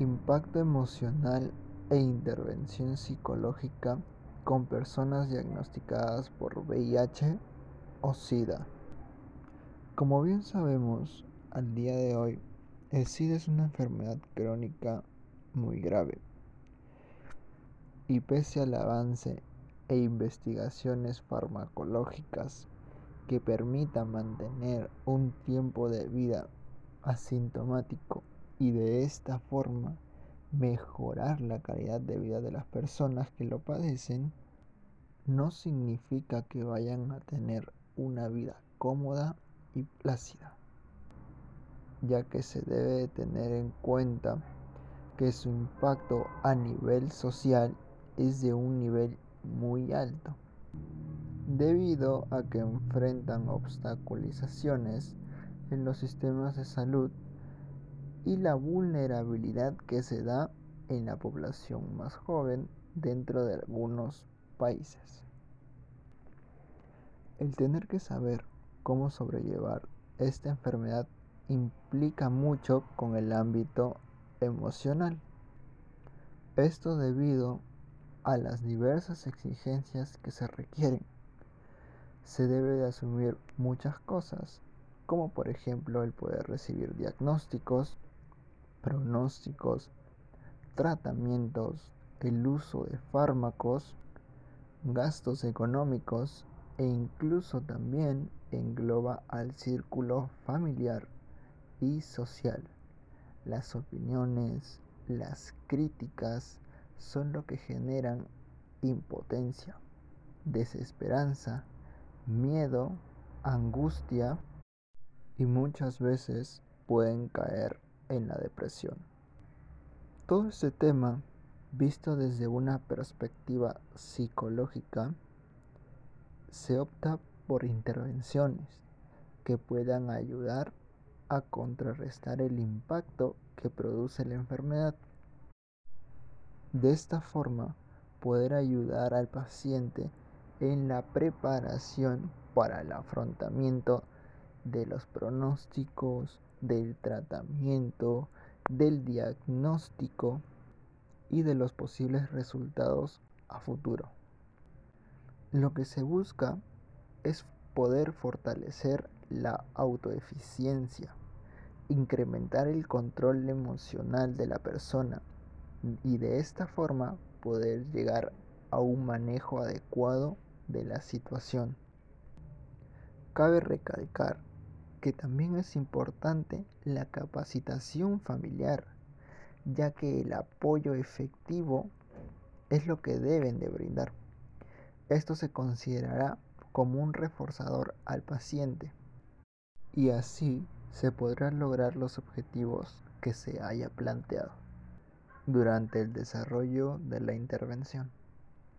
Impacto emocional e intervención psicológica con personas diagnosticadas por VIH o SIDA. Como bien sabemos, al día de hoy, el SIDA es una enfermedad crónica muy grave. Y pese al avance e investigaciones farmacológicas que permitan mantener un tiempo de vida asintomático y de esta forma mejorar la calidad de vida de las personas que lo padecen, no significa que vayan a tener una vida cómoda y plácida, ya que se debe tener en cuenta que su impacto a nivel social es de un nivel muy alto, debido a que enfrentan obstaculizaciones en los sistemas de salud y la vulnerabilidad que se da en la población más joven dentro de algunos países. El tener que saber cómo sobrellevar esta enfermedad implica mucho con el ámbito emocional. Esto debido a las diversas exigencias que se requieren. Se debe de asumir muchas cosas, como por ejemplo el poder recibir diagnósticos, pronósticos, tratamientos, el uso de fármacos, gastos económicos e incluso también engloba al círculo familiar y social. Las opiniones, las críticas son lo que generan impotencia, desesperanza, miedo, angustia y muchas veces pueden caer en la depresión. Todo este tema, visto desde una perspectiva psicológica, se opta por intervenciones que puedan ayudar a contrarrestar el impacto que produce la enfermedad. De esta forma, poder ayudar al paciente en la preparación para el afrontamiento de los pronósticos, del tratamiento, del diagnóstico y de los posibles resultados a futuro. Lo que se busca es poder fortalecer la autoeficiencia, incrementar el control emocional de la persona y de esta forma poder llegar a un manejo adecuado de la situación. Cabe recalcar que también es importante la capacitación familiar, ya que el apoyo efectivo es lo que deben de brindar. Esto se considerará como un reforzador al paciente y así se podrán lograr los objetivos que se haya planteado durante el desarrollo de la intervención.